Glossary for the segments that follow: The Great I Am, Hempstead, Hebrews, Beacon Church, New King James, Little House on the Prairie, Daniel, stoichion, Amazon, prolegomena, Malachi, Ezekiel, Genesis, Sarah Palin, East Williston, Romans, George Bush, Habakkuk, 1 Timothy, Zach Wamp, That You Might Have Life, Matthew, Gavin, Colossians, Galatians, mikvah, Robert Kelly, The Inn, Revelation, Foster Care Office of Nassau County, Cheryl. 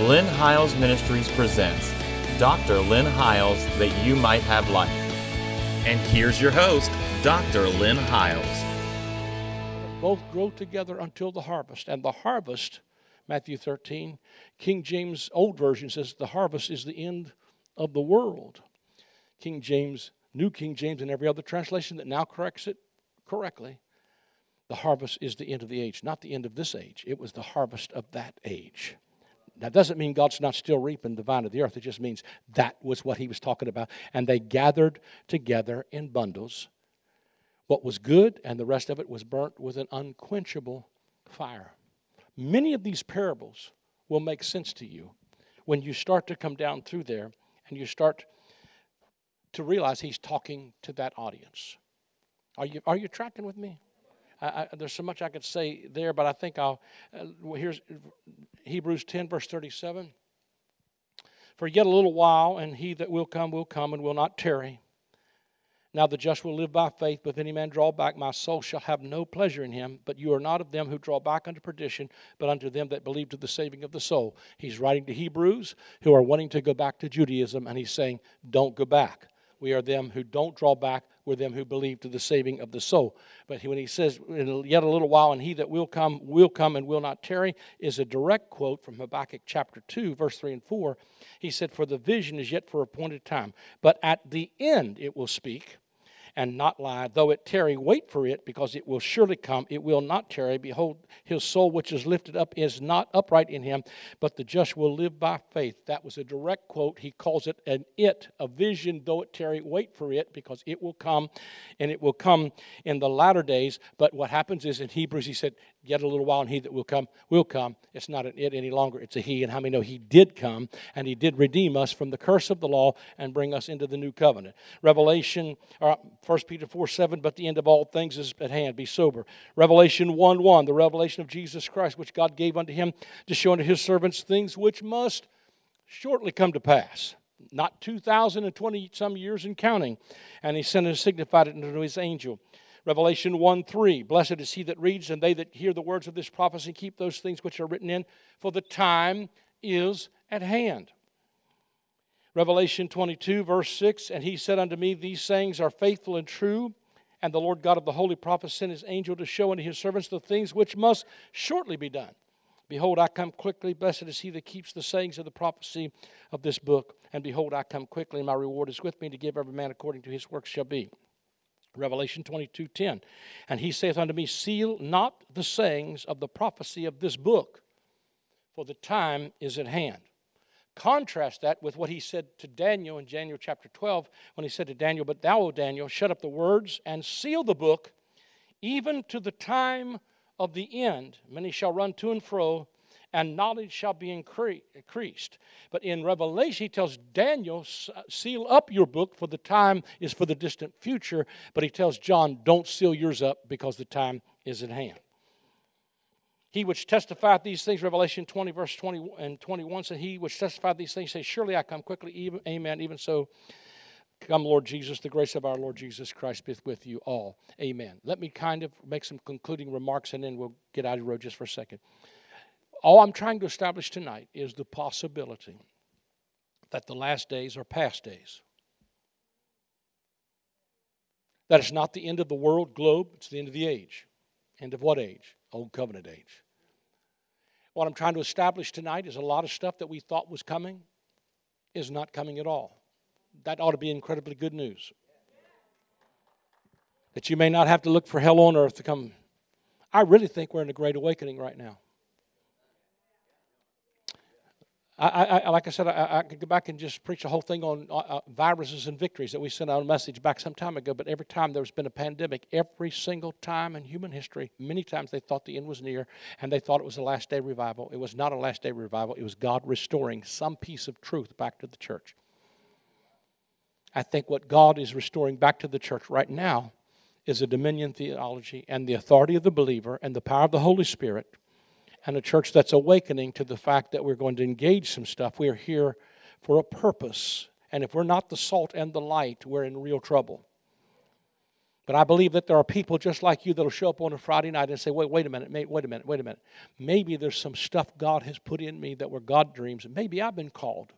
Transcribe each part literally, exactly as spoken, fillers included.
Lynn Hiles Ministries presents Doctor Lynn Hiles, That You Might Have Life. And here's your host, Doctor Lynn Hiles. Both grow together until the harvest. And the harvest, Matthew thirteen, King James Old Version says the harvest is the end of the world. King James, New King James, and every other translation that now corrects it correctly, the harvest is the end of the age, not the end of this age. It was the harvest of that age. That doesn't mean God's not still reaping the vine of the earth. It just means that was what he was talking about. And they gathered together in bundles what was good, and the rest of it was burnt with an unquenchable fire. Many of these parables will make sense to you when you start to come down through there and you start to realize he's talking to that audience. Are you, are you tracking with me? I, I, there's so much I could say there, but I think I'll, uh, here's Hebrews ten, verse thirty-seven. For yet a little while, and he that will come will come and will not tarry. Now the just will live by faith, but if any man draw back, my soul shall have no pleasure in him. But you are not of them who draw back unto perdition, but unto them that believe to the saving of the soul. He's writing to Hebrews who are wanting to go back to Judaism, and he's saying, don't go back. We are them who don't draw back. We're them who believe to the saving of the soul. But when he says, yet a little while, and he that will come, will come and will not tarry, is a direct quote from Habakkuk chapter two, verse three and four. He said, for the vision is yet for appointed time, but at the end it will speak and not lie. Though it tarry, wait for it, because it will surely come. It will not tarry. Behold, his soul which is lifted up is not upright in him, but the just will live by faith. That was a direct quote. He calls it an it, a vision. Though it tarry, wait for it, because it will come, and it will come in the latter days. But what happens is in Hebrews, he said, yet a little while, and he that will come, will come. It's not an it any longer. It's a he. And how many know he did come, and he did redeem us from the curse of the law and bring us into the new covenant. Revelation, or First Peter four, seven, but the end of all things is at hand. Be sober. Revelation one, one, the revelation of Jesus Christ, which God gave unto him to show unto his servants things which must shortly come to pass. Not two thousand twenty-some years and counting. And he sent and signified it unto his angel. Revelation one, three, blessed is he that reads, and they that hear the words of this prophecy keep those things which are written in, for the time is at hand. Revelation twenty-two, verse six, and he said unto me, these sayings are faithful and true, and the Lord God of the holy prophets sent his angel to show unto his servants the things which must shortly be done. Behold, I come quickly, blessed is he that keeps the sayings of the prophecy of this book. And behold, I come quickly, and my reward is with me to give every man according to his work shall be. Revelation twenty-two, ten, and he saith unto me, seal not the sayings of the prophecy of this book, for the time is at hand. Contrast that with what he said to Daniel in Daniel chapter twelve, when he said to Daniel, but thou, O Daniel, shut up the words and seal the book, even to the time of the end. Many shall run to and fro, and knowledge shall be increased. But in Revelation, he tells Daniel, seal up your book, for the time is for the distant future. But he tells John, don't seal yours up, because the time is at hand. He which testified these things, Revelation twenty, verse twenty and twenty-one, said, he which testified these things, say, surely I come quickly, even, amen, even so. Come, Lord Jesus, the grace of our Lord Jesus Christ be with you all, amen. Let me kind of make some concluding remarks, and then we'll get out of the road just for a second. All I'm trying to establish tonight is the possibility that the last days are past days. That it's not the end of the world globe, it's the end of the age. End of what age? Old covenant age. What I'm trying to establish tonight is a lot of stuff that we thought was coming is not coming at all. That ought to be incredibly good news. That you may not have to look for hell on earth to come. I really think we're in a great awakening right now. I, I, like I said, I, I could go back and just preach a whole thing on uh, viruses and victories that we sent out a message back some time ago, but every time there's been a pandemic, every single time in human history, many times they thought the end was near, and they thought it was a last day revival. It was not a last day revival. It was God restoring some piece of truth back to the church. I think what God is restoring back to the church right now is a dominion theology and the authority of the believer and the power of the Holy Spirit, and a church that's awakening to the fact that we're going to engage some stuff. We're here for a purpose. And if we're not the salt and the light, we're in real trouble. But I believe that there are people just like you that will show up on a Friday night and say, wait, wait a minute, wait, wait a minute, wait a minute. Maybe there's some stuff God has put in me that were God dreams, and maybe I've been called.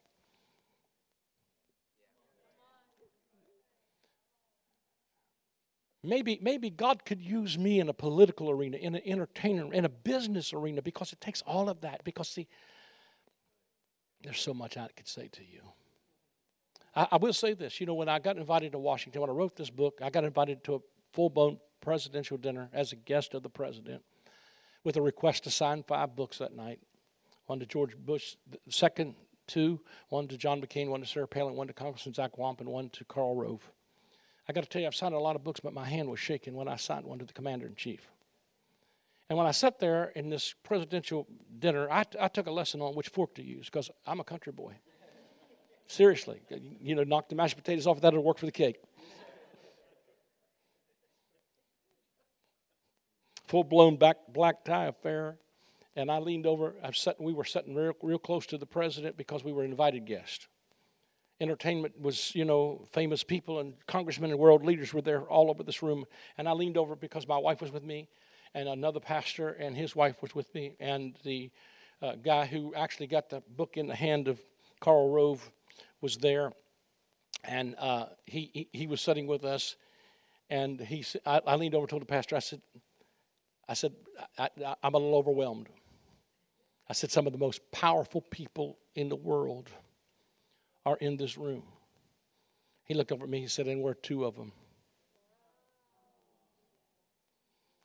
Maybe, maybe God could use me in a political arena, in an entertainer, in a business arena, because it takes all of that. Because, see, there's so much I could say to you. I, I will say this. You know, when I got invited to Washington, when I wrote this book, I got invited to a full-blown presidential dinner as a guest of the president with a request to sign five books that night. One to George Bush, the second two, one to John McCain, one to Sarah Palin, one to Congressman Zach Wamp, and one to Karl Rove. I got to tell you, I've signed a lot of books, but my hand was shaking when I signed one to the commander-in-chief. And when I sat there in this presidential dinner, I, t- I took a lesson on which fork to use, because I'm a country boy. Seriously. You know, knock the mashed potatoes off, that'll work for the cake. Full-blown back black tie affair. And I leaned over. I sat, we were sitting real, real close to the president because we were invited guests. Entertainment was, you know, famous people and congressmen and world leaders were there all over this room. And I leaned over because my wife was with me, and another pastor and his wife was with me. And the uh, guy who actually got the book in the hand of Karl Rove was there. And uh, he, he he was sitting with us. And he, I, I leaned over and told the pastor, I said, I said, I, I, I'm a little overwhelmed. I said, some of the most powerful people in the world are in this room. He looked over at me, he said, and we're two of them.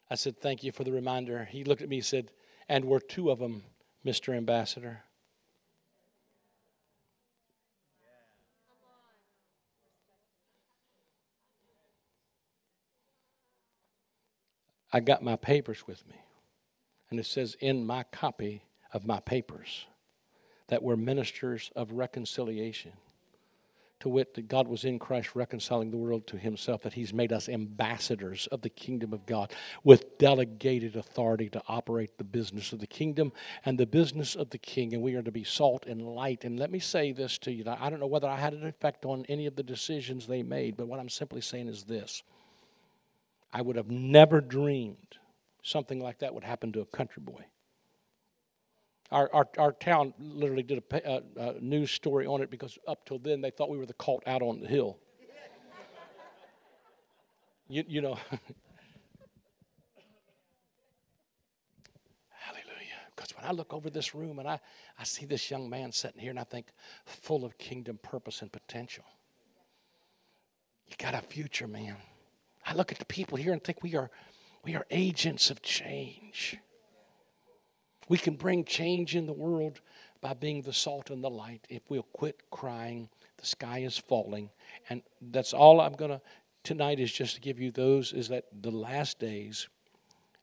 I said, thank you for the reminder. He looked at me, he said, and we're two of them, Mister Ambassador. I got my papers with me, and it says in my copy of my papers that we're ministers of reconciliation, to wit, that God was in Christ reconciling the world to himself, that he's made us ambassadors of the kingdom of God with delegated authority to operate the business of the kingdom and the business of the king, and we are to be salt and light. And let me say this to you. I don't know whether I had an effect on any of the decisions they made, but what I'm simply saying is this. I would have never dreamed something like that would happen to a country boy. Our, our our town literally did a, a, a news story on it because up till then they thought we were the cult out on the hill. you you know. Hallelujah. Because when I look over this room and I, I see this young man sitting here and I think full of kingdom purpose and potential. You got a future, man. I look at the people here and think we are we are agents of change. We can bring change in the world by being the salt and the light if we'll quit crying, the sky is falling. And that's all I'm going to, tonight is just to give you those, is that the last days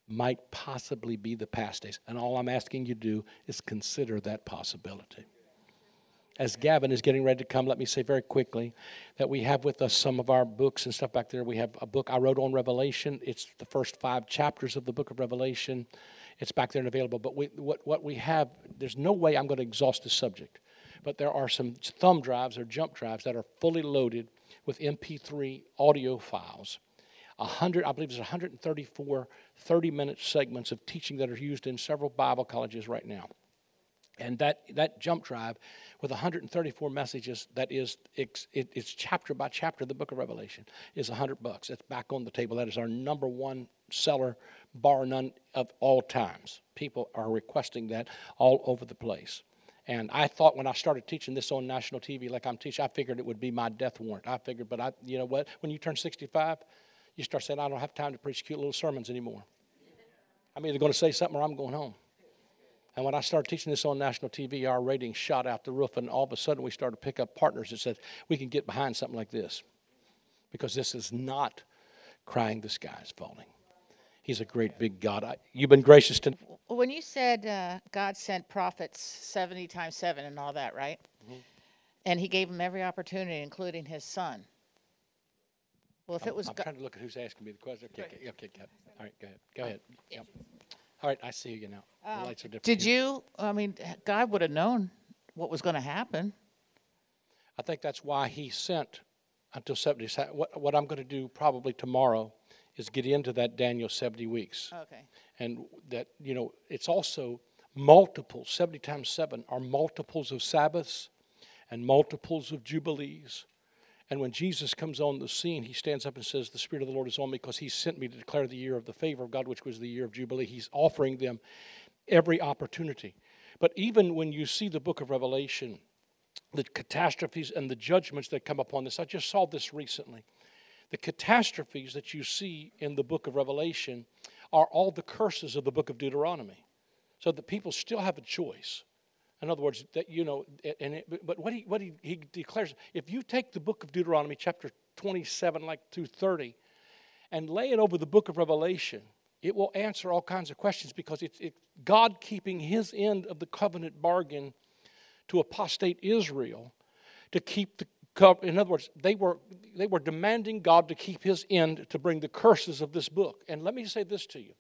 might possibly be the past days. And all I'm asking you to do is consider that possibility. As Gavin is getting ready to come, let me say very quickly that we have with us some of our books and stuff back there. We have a book I wrote on Revelation. It's the first five chapters of the book of Revelation. It's back there and available. But we, what, what we have, there's no way I'm going to exhaust this subject. But there are some thumb drives or jump drives that are fully loaded with M P three audio files. one hundred, I believe there's one hundred thirty-four thirty-minute segments of teaching that are used in several Bible colleges right now. And that, that jump drive with one hundred thirty-four messages, that is, it's, it's chapter by chapter, the book of Revelation, is one hundred bucks. It's back on the table. That is our number one seller, bar none, of all times. People are requesting that all over the place. And I thought when I started teaching this on national T V like I'm teaching, I figured it would be my death warrant. I figured, but I, you know what? When you turn sixty-five, you start saying, I don't have time to preach cute little sermons anymore. I'm either going to say something or I'm going home. And when I started teaching this on national T V, our ratings shot out the roof, and all of a sudden we started to pick up partners that said, we can get behind something like this because this is not crying, the sky is falling. He's a great big God. I, you've been gracious to. When you said uh, God sent prophets seventy times seven and all that, right? Mm-hmm. And he gave them every opportunity, including his son. Well, if I'm, it was. I'm go- trying to look at who's asking me the question. Okay, okay, okay, go ahead. All right, go ahead. Go ahead. Yep. All right, I see you now. Um, the lights are different. Did you? I mean, God would have known what was going to happen. I think that's why he sent until seventy. What, what I'm going to do probably tomorrow is get into that Daniel seventy weeks. Okay. And that, you know, it's also multiple, seventy times seven are multiples of Sabbaths and multiples of Jubilees. And when Jesus comes on the scene, he stands up and says, the Spirit of the Lord is on me because he sent me to declare the year of the favor of God, which was the year of Jubilee. He's offering them every opportunity. But even when you see the book of Revelation, the catastrophes and the judgments that come upon this, I just saw this recently. The catastrophes that you see in the book of Revelation are all the curses of the book of Deuteronomy. So the people still have a choice. In other words, that, you know, and it, but what he what he, he declares, if you take the book of Deuteronomy, chapter twenty-seven, like through thirty, and lay it over the book of Revelation, it will answer all kinds of questions because it's it, God keeping his end of the covenant bargain to apostate Israel to keep the covenant. In other words, they were they were demanding God to keep his end to bring the curses of this book. And let me say this to you: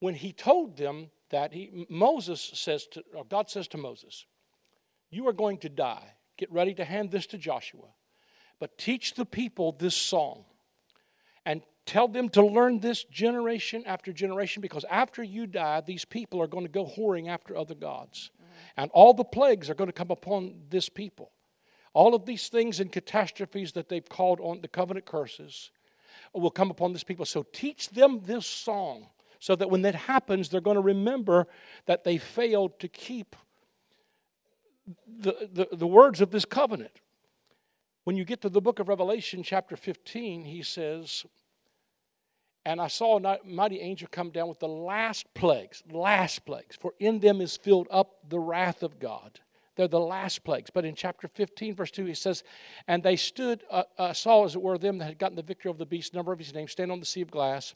when he told them that he, Moses says to, or God says to Moses, you are going to die. Get ready to hand this to Joshua. But teach the people this song and tell them to learn this generation after generation, because after you die, these people are going to go whoring after other gods. Mm-hmm. And all the plagues are going to come upon this people. All of these things and catastrophes that they've called on, the covenant curses, will come upon this people. So teach them this song, so that when that happens, they're going to remember that they failed to keep the, the, the words of this covenant. When you get to the book of Revelation, chapter fifteen, he says, and I saw a mighty angel come down with the last plagues, last plagues, for in them is filled up the wrath of God. They're the last plagues. But in chapter fifteen, verse two, he says, and they stood, uh, uh, saw as it were them that had gotten the victory over the beast, number of his name, stand on the sea of glass.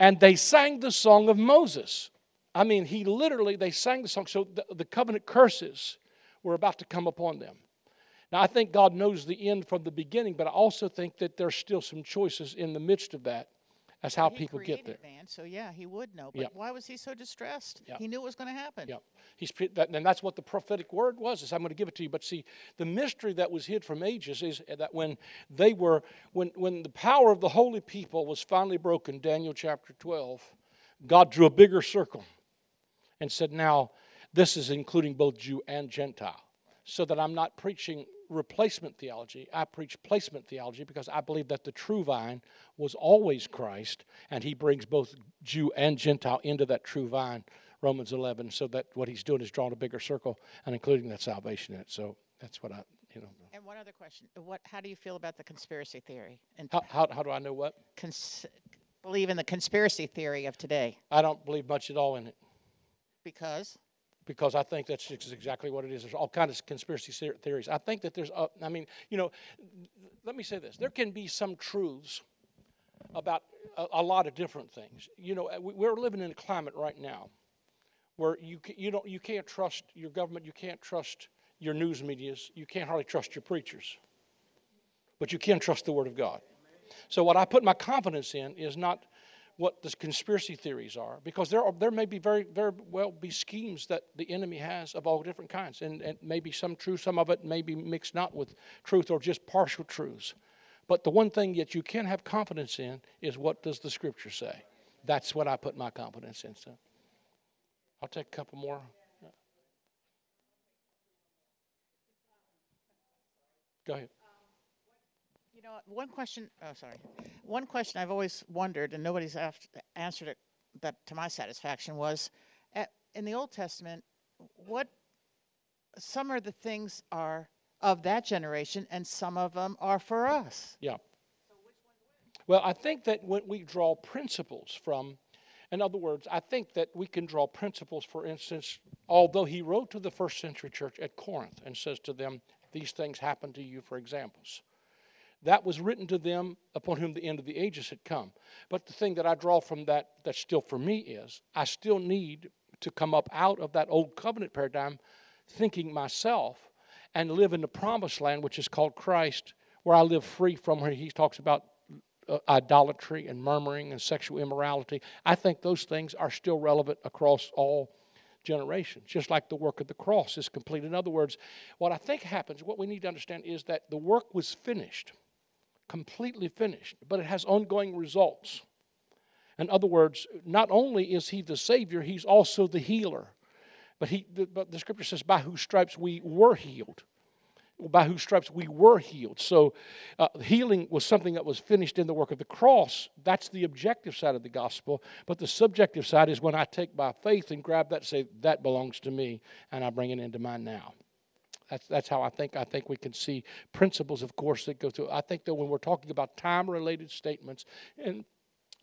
And they sang the song of Moses. I mean, he literally, they sang the song. So the, the covenant curses were about to come upon them. Now, I think God knows the end from the beginning, but I also think that there's still some choices in the midst of that as how people get there. Man, so, yeah, he would know. But yeah. Why was he so distressed? Yeah. He knew it was going to happen. Yeah. He's, and that's what the prophetic word was, is I'm going to give it to you. But see, the mystery that was hid from ages is that when they were, when, when the power of the holy people was finally broken, Daniel chapter twelve, God drew a bigger circle and said, now, this is including both Jew and Gentile, so that I'm not preaching replacement theology. I preach placement theology because I believe that the true vine was always Christ, and he brings both Jew and Gentile into that true vine, Romans eleven, so that what he's doing is drawing a bigger circle and including that salvation in it. So that's what I, you know. And one other question. What, how do you feel about the conspiracy theory? And how, how, how do I know what? Cons- believe in the conspiracy theory of today. I don't believe much at all in it. Because? Because I think that's exactly what it is. There's all kinds of conspiracy theories. I think that there's, uh, I mean, you know, let me say this. There can be some truths about a, a lot of different things. You know, we're living in a climate right now where you you don't you can't trust your government, you can't trust your news medias, you can't hardly trust your preachers, but you can trust the Word of God. So what I put my confidence in is not what the conspiracy theories are, because there are, there may be very very well be schemes that the enemy has of all different kinds, and, and maybe some true, some of it may be mixed not with truth or just partial truths. But the one thing that you can have confidence in is what does the Scripture say. That's what I put my confidence in. So I'll take a couple more. Go ahead. You know, one question, oh, sorry. One question I've always wondered, and nobody's after, answered it that to my satisfaction, was at, in the Old Testament, what, some of the things are of that generation, and some of them are for us. Yeah. So which one? Well, I think that when we draw principles from, in other words, I think that we can draw principles, for instance, although he wrote to the first century church at Corinth and says to them, these things happen to you for examples. That was written to them upon whom the end of the ages had come. But the thing that I draw from that, that's still for me, is I still need to come up out of that old covenant paradigm, thinking myself, and live in the promised land, which is called Christ, where I live free from where he talks about uh, idolatry and murmuring and sexual immorality. I think those things are still relevant across all generations, just like the work of the cross is complete. In other words, what I think happens, what we need to understand is that the work was finished. completely finished, but it has ongoing results. In other words, not only is he the Savior, he's also the healer. But, he, but the Scripture says, by whose stripes we were healed. By whose stripes we were healed. So uh, healing was something that was finished in the work of the cross. That's the objective side of the gospel. But the subjective side is when I take by faith and grab that and say, that belongs to me, and I bring it into mine now. That's, that's how I think. I think we can see principles, of course, that go through. I think that when we're talking about time-related statements and,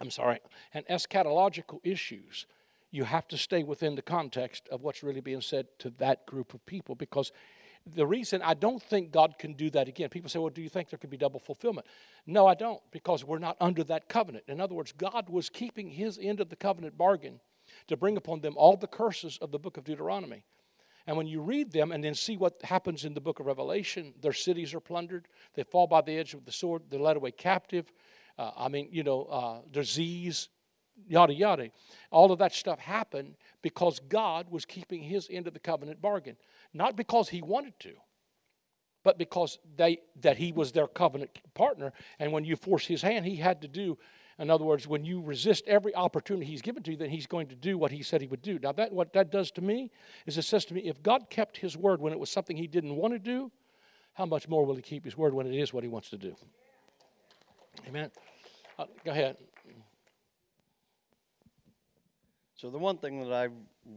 I'm sorry, and eschatological issues, you have to stay within the context of what's really being said to that group of people, because the reason I don't think God can do that again, people say, well, do you think there could be double fulfillment? No, I don't, because we're not under that covenant. In other words, God was keeping his end of the covenant bargain to bring upon them all the curses of the book of Deuteronomy. And when you read them and then see what happens in the book of Revelation, their cities are plundered, they fall by the edge of the sword, they're led away captive, uh, I mean, you know, uh, disease, yada, yada. All of that stuff happened because God was keeping his end of the covenant bargain. Not because he wanted to, but because they that he was their covenant partner. And when you force his hand, he had to do, in other words, when you resist every opportunity he's given to you, then he's going to do what he said he would do. Now, that what that does to me is it says to me, if God kept his word when it was something he didn't want to do, how much more will he keep his word when it is what he wants to do? Amen. Uh, go ahead. So the one thing that I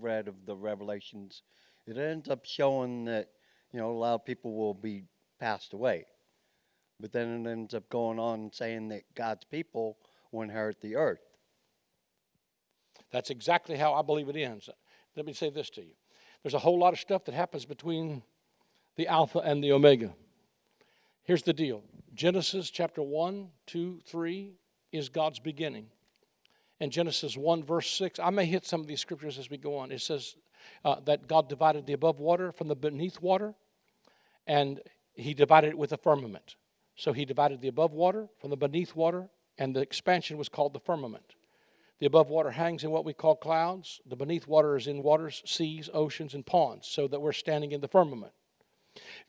read of the Revelations, it ends up showing that, you know, a lot of people will be passed away. But then it ends up going on saying that God's people will inherit the earth. That's exactly how I believe it ends. Let me say this to you. There's a whole lot of stuff that happens between the Alpha and the Omega. Here's the deal. Genesis chapter one, two, three is God's beginning. In Genesis one, verse six, I may hit some of these scriptures as we go on. It says Uh, that God divided the above water from the beneath water, and he divided it with a firmament. So he divided the above water from the beneath water, and the expansion was called the firmament. The above water hangs in what we call clouds. The beneath water is in waters, seas, oceans, and ponds, so that we're standing in the firmament.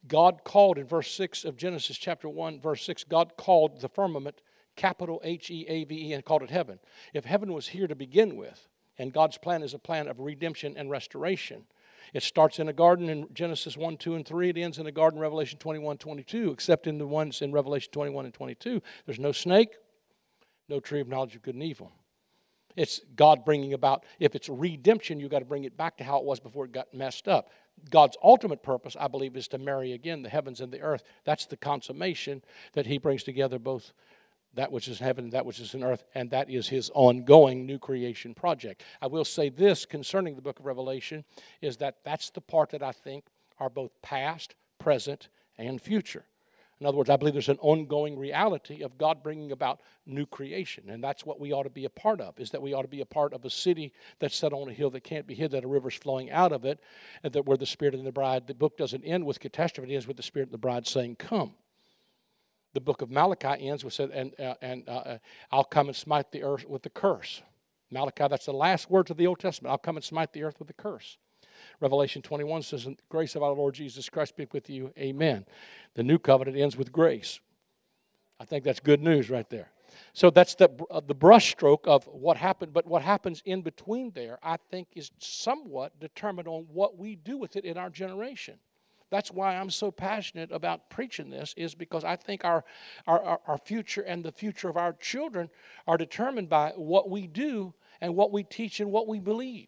God called, in verse six of Genesis chapter one, verse six, God called the firmament, capital H E A V E, and called it heaven. If heaven was here to begin with, and God's plan is a plan of redemption and restoration. It starts in a garden in Genesis one, two, and three. It ends in a garden in Revelation twenty-one, twenty-two, except in the ones in Revelation twenty-one and twenty-two. There's no snake, no tree of knowledge of good and evil. It's God bringing about, if it's redemption, you've got to bring it back to how it was before it got messed up. God's ultimate purpose, I believe, is to marry again the heavens and the earth. That's the consummation that he brings together both that which is heaven, that which is in earth, and that is his ongoing new creation project. I will say this concerning the book of Revelation, is that that's the part that I think are both past, present, and future. In other words, I believe there's an ongoing reality of God bringing about new creation, and that's what we ought to be a part of, is that we ought to be a part of a city that's set on a hill that can't be hid, that a river's flowing out of it, and that where the Spirit and the bride, the book doesn't end with catastrophe, it ends with the Spirit and the bride saying, come. The book of Malachi ends with, and, uh, and uh, I'll come and smite the earth with the curse. Malachi, that's the last words of the Old Testament. I'll come and smite the earth with the curse. Revelation twenty-one says, the grace of our Lord Jesus Christ be with you. Amen. The new covenant ends with grace. I think that's good news right there. So that's the, uh, the brushstroke of what happened. But what happens in between there, I think, is somewhat determined on what we do with it in our generation. That's why I'm so passionate about preaching this, is because I think our, our, our future and the future of our children are determined by what we do and what we teach and what we believe.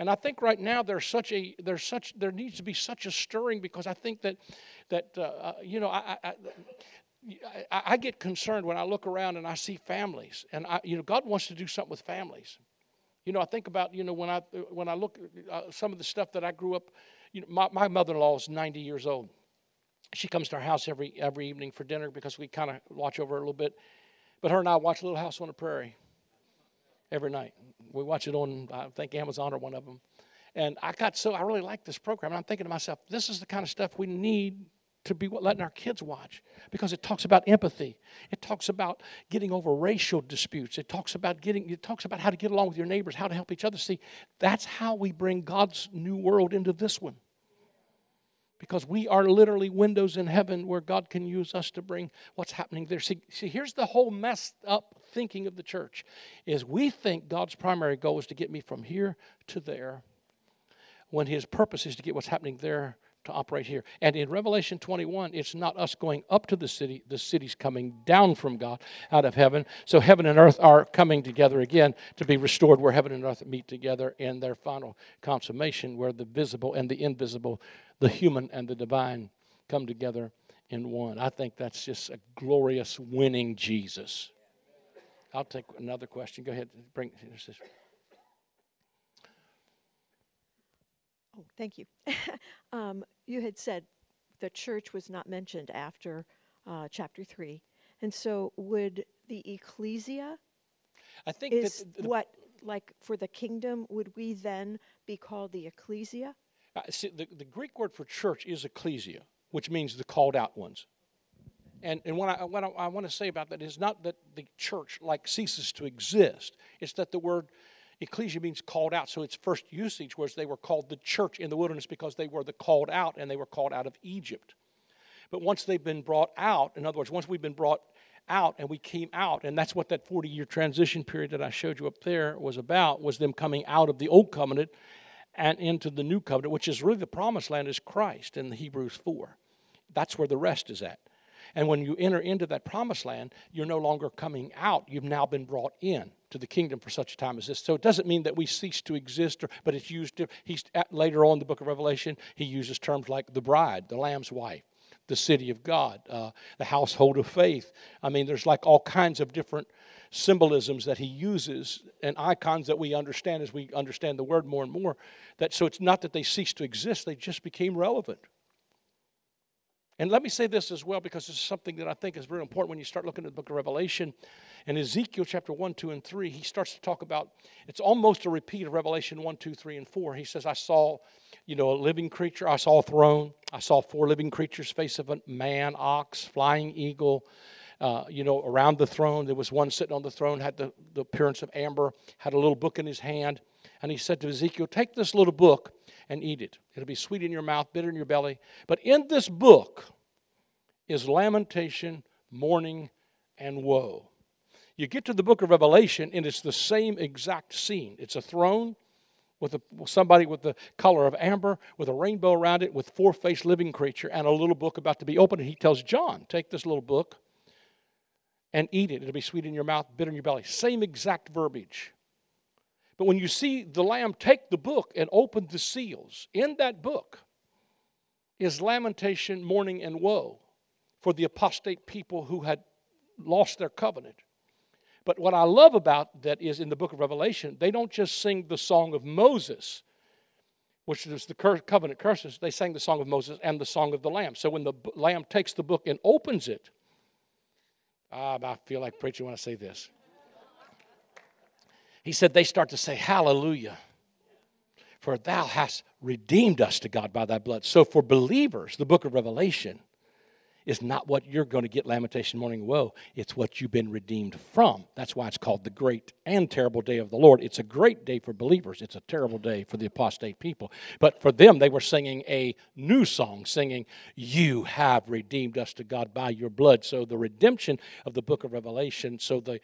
And I think right now there's such a there's such there needs to be such a stirring, because I think that that uh, you know I, I, I, I get concerned when I look around and I see families, and I, you know God wants to do something with families. You know, I think about you know when I when I look at some of the stuff that I grew up. You know, my, my mother-in-law is ninety years old. She comes to our house every every evening for dinner, because we kind of watch over her a little bit. But her and I watch Little House on the Prairie every night. We watch it on, I think, Amazon or one of them. And I got so, I really like this program. And I'm thinking to myself, this is the kind of stuff we need to be letting our kids watch, because it talks about empathy. It talks about getting over racial disputes. It talks about getting, it talks about how to get along with your neighbors, how to help each other. See, that's how we bring God's new world into this one. Because we are literally windows in heaven where God can use us to bring what's happening there. See, see, here's the whole messed up thinking of the church, is we think God's primary goal is to get me from here to there, when his purpose is to get what's happening there to operate here. And in Revelation twenty-one, it's not us going up to the city. The city's coming down from God out of heaven. So heaven and earth are coming together again to be restored, where heaven and earth meet together in their final consummation, where the visible and the invisible, the human and the divine, come together in one. I think that's just a glorious, winning Jesus. I'll take another question. Go ahead. Bring this. Oh, thank you. um, you had said the church was not mentioned after uh, chapter three, and so would the ecclesia? I think is that the, what like for the kingdom, would we then be called the ecclesia? Uh, see, the, the Greek word for church is ecclesia, which means the called out ones. And and what I what I, I want to say about that is not that the church like ceases to exist. It's that the word ecclesia means called out, so its first usage was they were called the church in the wilderness because they were the called out, and they were called out of Egypt. But once they've been brought out, in other words, once we've been brought out and we came out, and that's what that forty-year transition period that I showed you up there was about, was them coming out of the old covenant and into the new covenant, which is really the promised land is Christ in Hebrews four. That's where the rest is at. And when you enter into that promised land, you're no longer coming out. You've now been brought in to the kingdom for such a time as this. So it doesn't mean that we cease to exist, or, but it's used to, he's, at, later on in the book of Revelation, he uses terms like the bride, the Lamb's wife, the city of God, uh, the household of faith. I mean, there's like all kinds of different symbolisms that he uses and icons that we understand as we understand the word more and more. That, so it's not that they ceased to exist. They just became relevant. And let me say this as well, because this is something that I think is very important when you start looking at the book of Revelation. In Ezekiel chapter one, two, and three, he starts to talk about, it's almost a repeat of Revelation one, two, three, and four. He says, I saw, you know, a living creature. I saw a throne. I saw four living creatures, face of a man, ox, flying eagle. Uh, you know, around the throne, there was one sitting on the throne, had the, the appearance of amber, had a little book in his hand. And he said to Ezekiel, take this little book and eat it. It'll be sweet in your mouth, bitter in your belly. But in this book is lamentation, mourning, and woe. You get to the book of Revelation, and it's the same exact scene. It's a throne with, a, with somebody with the color of amber, with a rainbow around it, with four-faced living creature, and a little book about to be opened. And he tells John, take this little book and eat it. It'll be sweet in your mouth, bitter in your belly. Same exact verbiage. But when you see the Lamb take the book and open the seals, in that book is lamentation, mourning, and woe for the apostate people who had lost their covenant. But what I love about that is in the book of Revelation, they don't just sing the song of Moses, which is the covenant curses. They sang the song of Moses and the song of the Lamb. So when the Lamb takes the book and opens it, ah, I feel like preaching when I say this. He said they start to say, hallelujah, for thou hast redeemed us to God by thy blood. So for believers, the book of Revelation is not what you're going to get lamentation, mourning, woe. It's what you've been redeemed from. That's why it's called the great and terrible day of the Lord. It's a great day for believers. It's a terrible day for the apostate people. But for them, they were singing a new song, singing, you have redeemed us to God by your blood. So the redemption of the book of Revelation, so the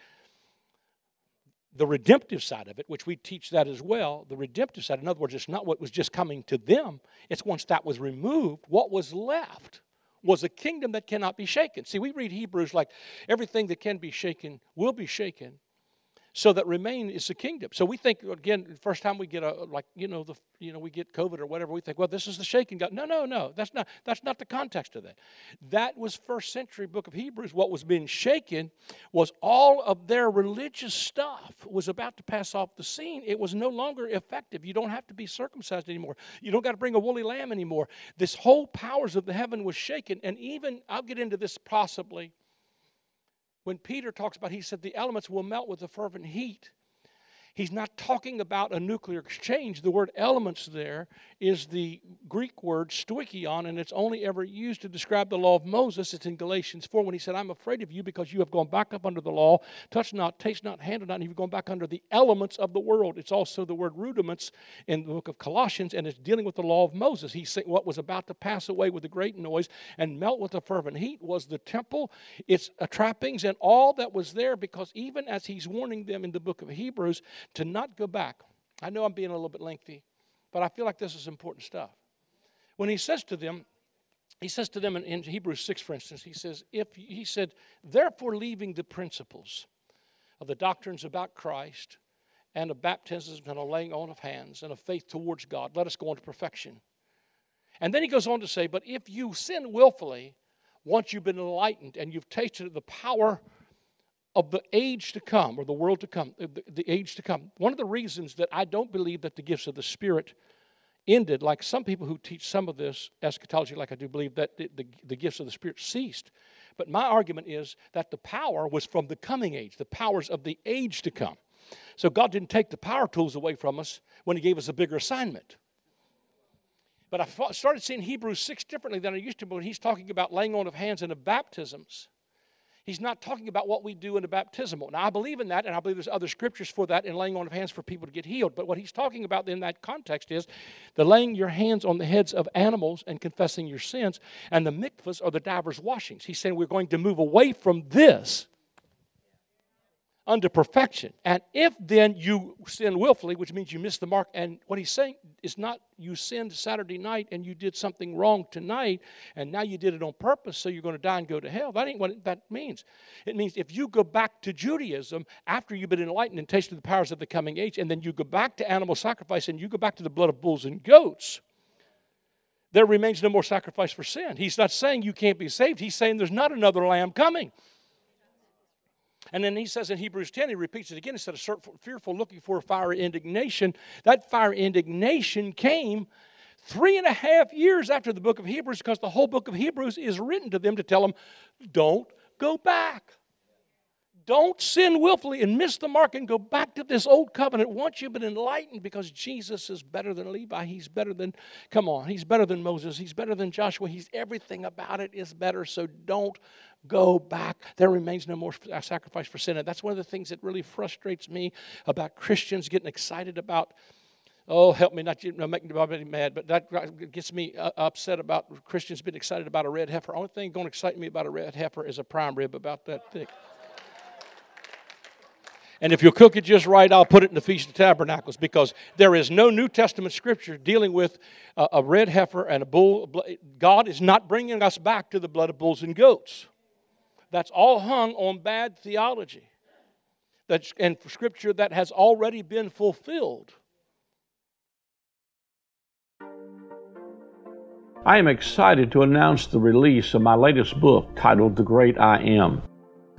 The redemptive side of it, which we teach that as well, the redemptive side, in other words, it's not what was just coming to them. It's once that was removed, what was left was a kingdom that cannot be shaken. See, we read Hebrews like everything that can be shaken will be shaken, so that remain is the kingdom. So we think, again, the first time we get a, like, you know, the you know, we get COVID or whatever, we think, well, this is the shaken God. No, no, no, that's not, that's not the context of that. That was first century book of Hebrews. What was being shaken was all of their religious stuff was about to pass off the scene. It was no longer effective. You don't have to be circumcised anymore. You don't got to bring a woolly lamb anymore. This whole powers of the heaven was shaken. And even, I'll get into this possibly, when Peter talks about, he said the elements will melt with the fervent heat. He's not talking about a nuclear exchange. The word elements there is the Greek word stoichion, and it's only ever used to describe the law of Moses. It's in Galatians four when he said, I'm afraid of you because you have gone back up under the law, touch not, taste not, handle not, and you've gone back under the elements of the world. It's also the word rudiments in the book of Colossians, and it's dealing with the law of Moses. He said what was about to pass away with a great noise and melt with a fervent heat was the temple, its trappings, and all that was there, because even as he's warning them in the book of Hebrews, to not go back. I know I'm being a little bit lengthy, but I feel like this is important stuff. When he says to them, he says to them in, in Hebrews six, for instance, he says, if he said, therefore leaving the principles of the doctrines about Christ and of baptisms and of laying on of hands and of faith towards God, let us go on to perfection. And then he goes on to say, but if you sin willfully, once you've been enlightened and you've tasted the power of the age to come, or the world to come, the, the age to come. One of the reasons that I don't believe that the gifts of the Spirit ended, like some people who teach some of this eschatology, like I do believe that the, the, the gifts of the Spirit ceased. But my argument is that the power was from the coming age, the powers of the age to come. So God didn't take the power tools away from us when He gave us a bigger assignment. But I started seeing Hebrews six differently than I used to when he's talking about laying on of hands and of baptisms. He's not talking about what we do in a baptismal. Now, I believe in that, and I believe there's other scriptures for that in laying on of hands for people to get healed. But what he's talking about in that context is the laying your hands on the heads of animals and confessing your sins, and the mikvahs are the divers' washings. He's saying we're going to move away from this unto perfection. And if then you sin willfully, which means you miss the mark, and what he's saying is not you sinned Saturday night and you did something wrong tonight, and now you did it on purpose, so you're going to die and go to hell. That ain't what that means. It means if you go back to Judaism after you've been enlightened and tasted the powers of the coming age, and then you go back to animal sacrifice and you go back to the blood of bulls and goats, there remains no more sacrifice for sin. He's not saying you can't be saved. He's saying there's not another lamb coming. And then he says in Hebrews ten, he repeats it again, instead of fearful looking for a fiery indignation, that fiery indignation came three and a half years after the book of Hebrews, because the whole book of Hebrews is written to them to tell them, don't go back. Don't sin willfully and miss the mark and go back to this old covenant once you've been enlightened, because Jesus is better than Levi. He's better than, come on, he's better than Moses. He's better than Joshua. He's everything about it is better, so don't go back. There remains no more sacrifice for sin. And that's one of the things that really frustrates me about Christians getting excited about, oh, help me, not make me mad, but that gets me upset about Christians being excited about a red heifer. The only thing going to excite me about a red heifer is a prime rib about that thick. And if you'll cook it just right, I'll put it in the Feast of Tabernacles, because there is no New Testament scripture dealing with a red heifer and a bull. God is not bringing us back to the blood of bulls and goats. That's all hung on bad theology. That's, and scripture that has already been fulfilled. I am excited to announce the release of my latest book titled The Great I Am.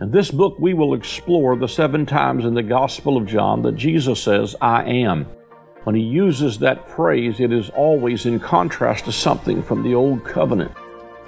In this book, we will explore the seven times in the Gospel of John that Jesus says, I am. When he uses that phrase, it is always in contrast to something from the Old Covenant.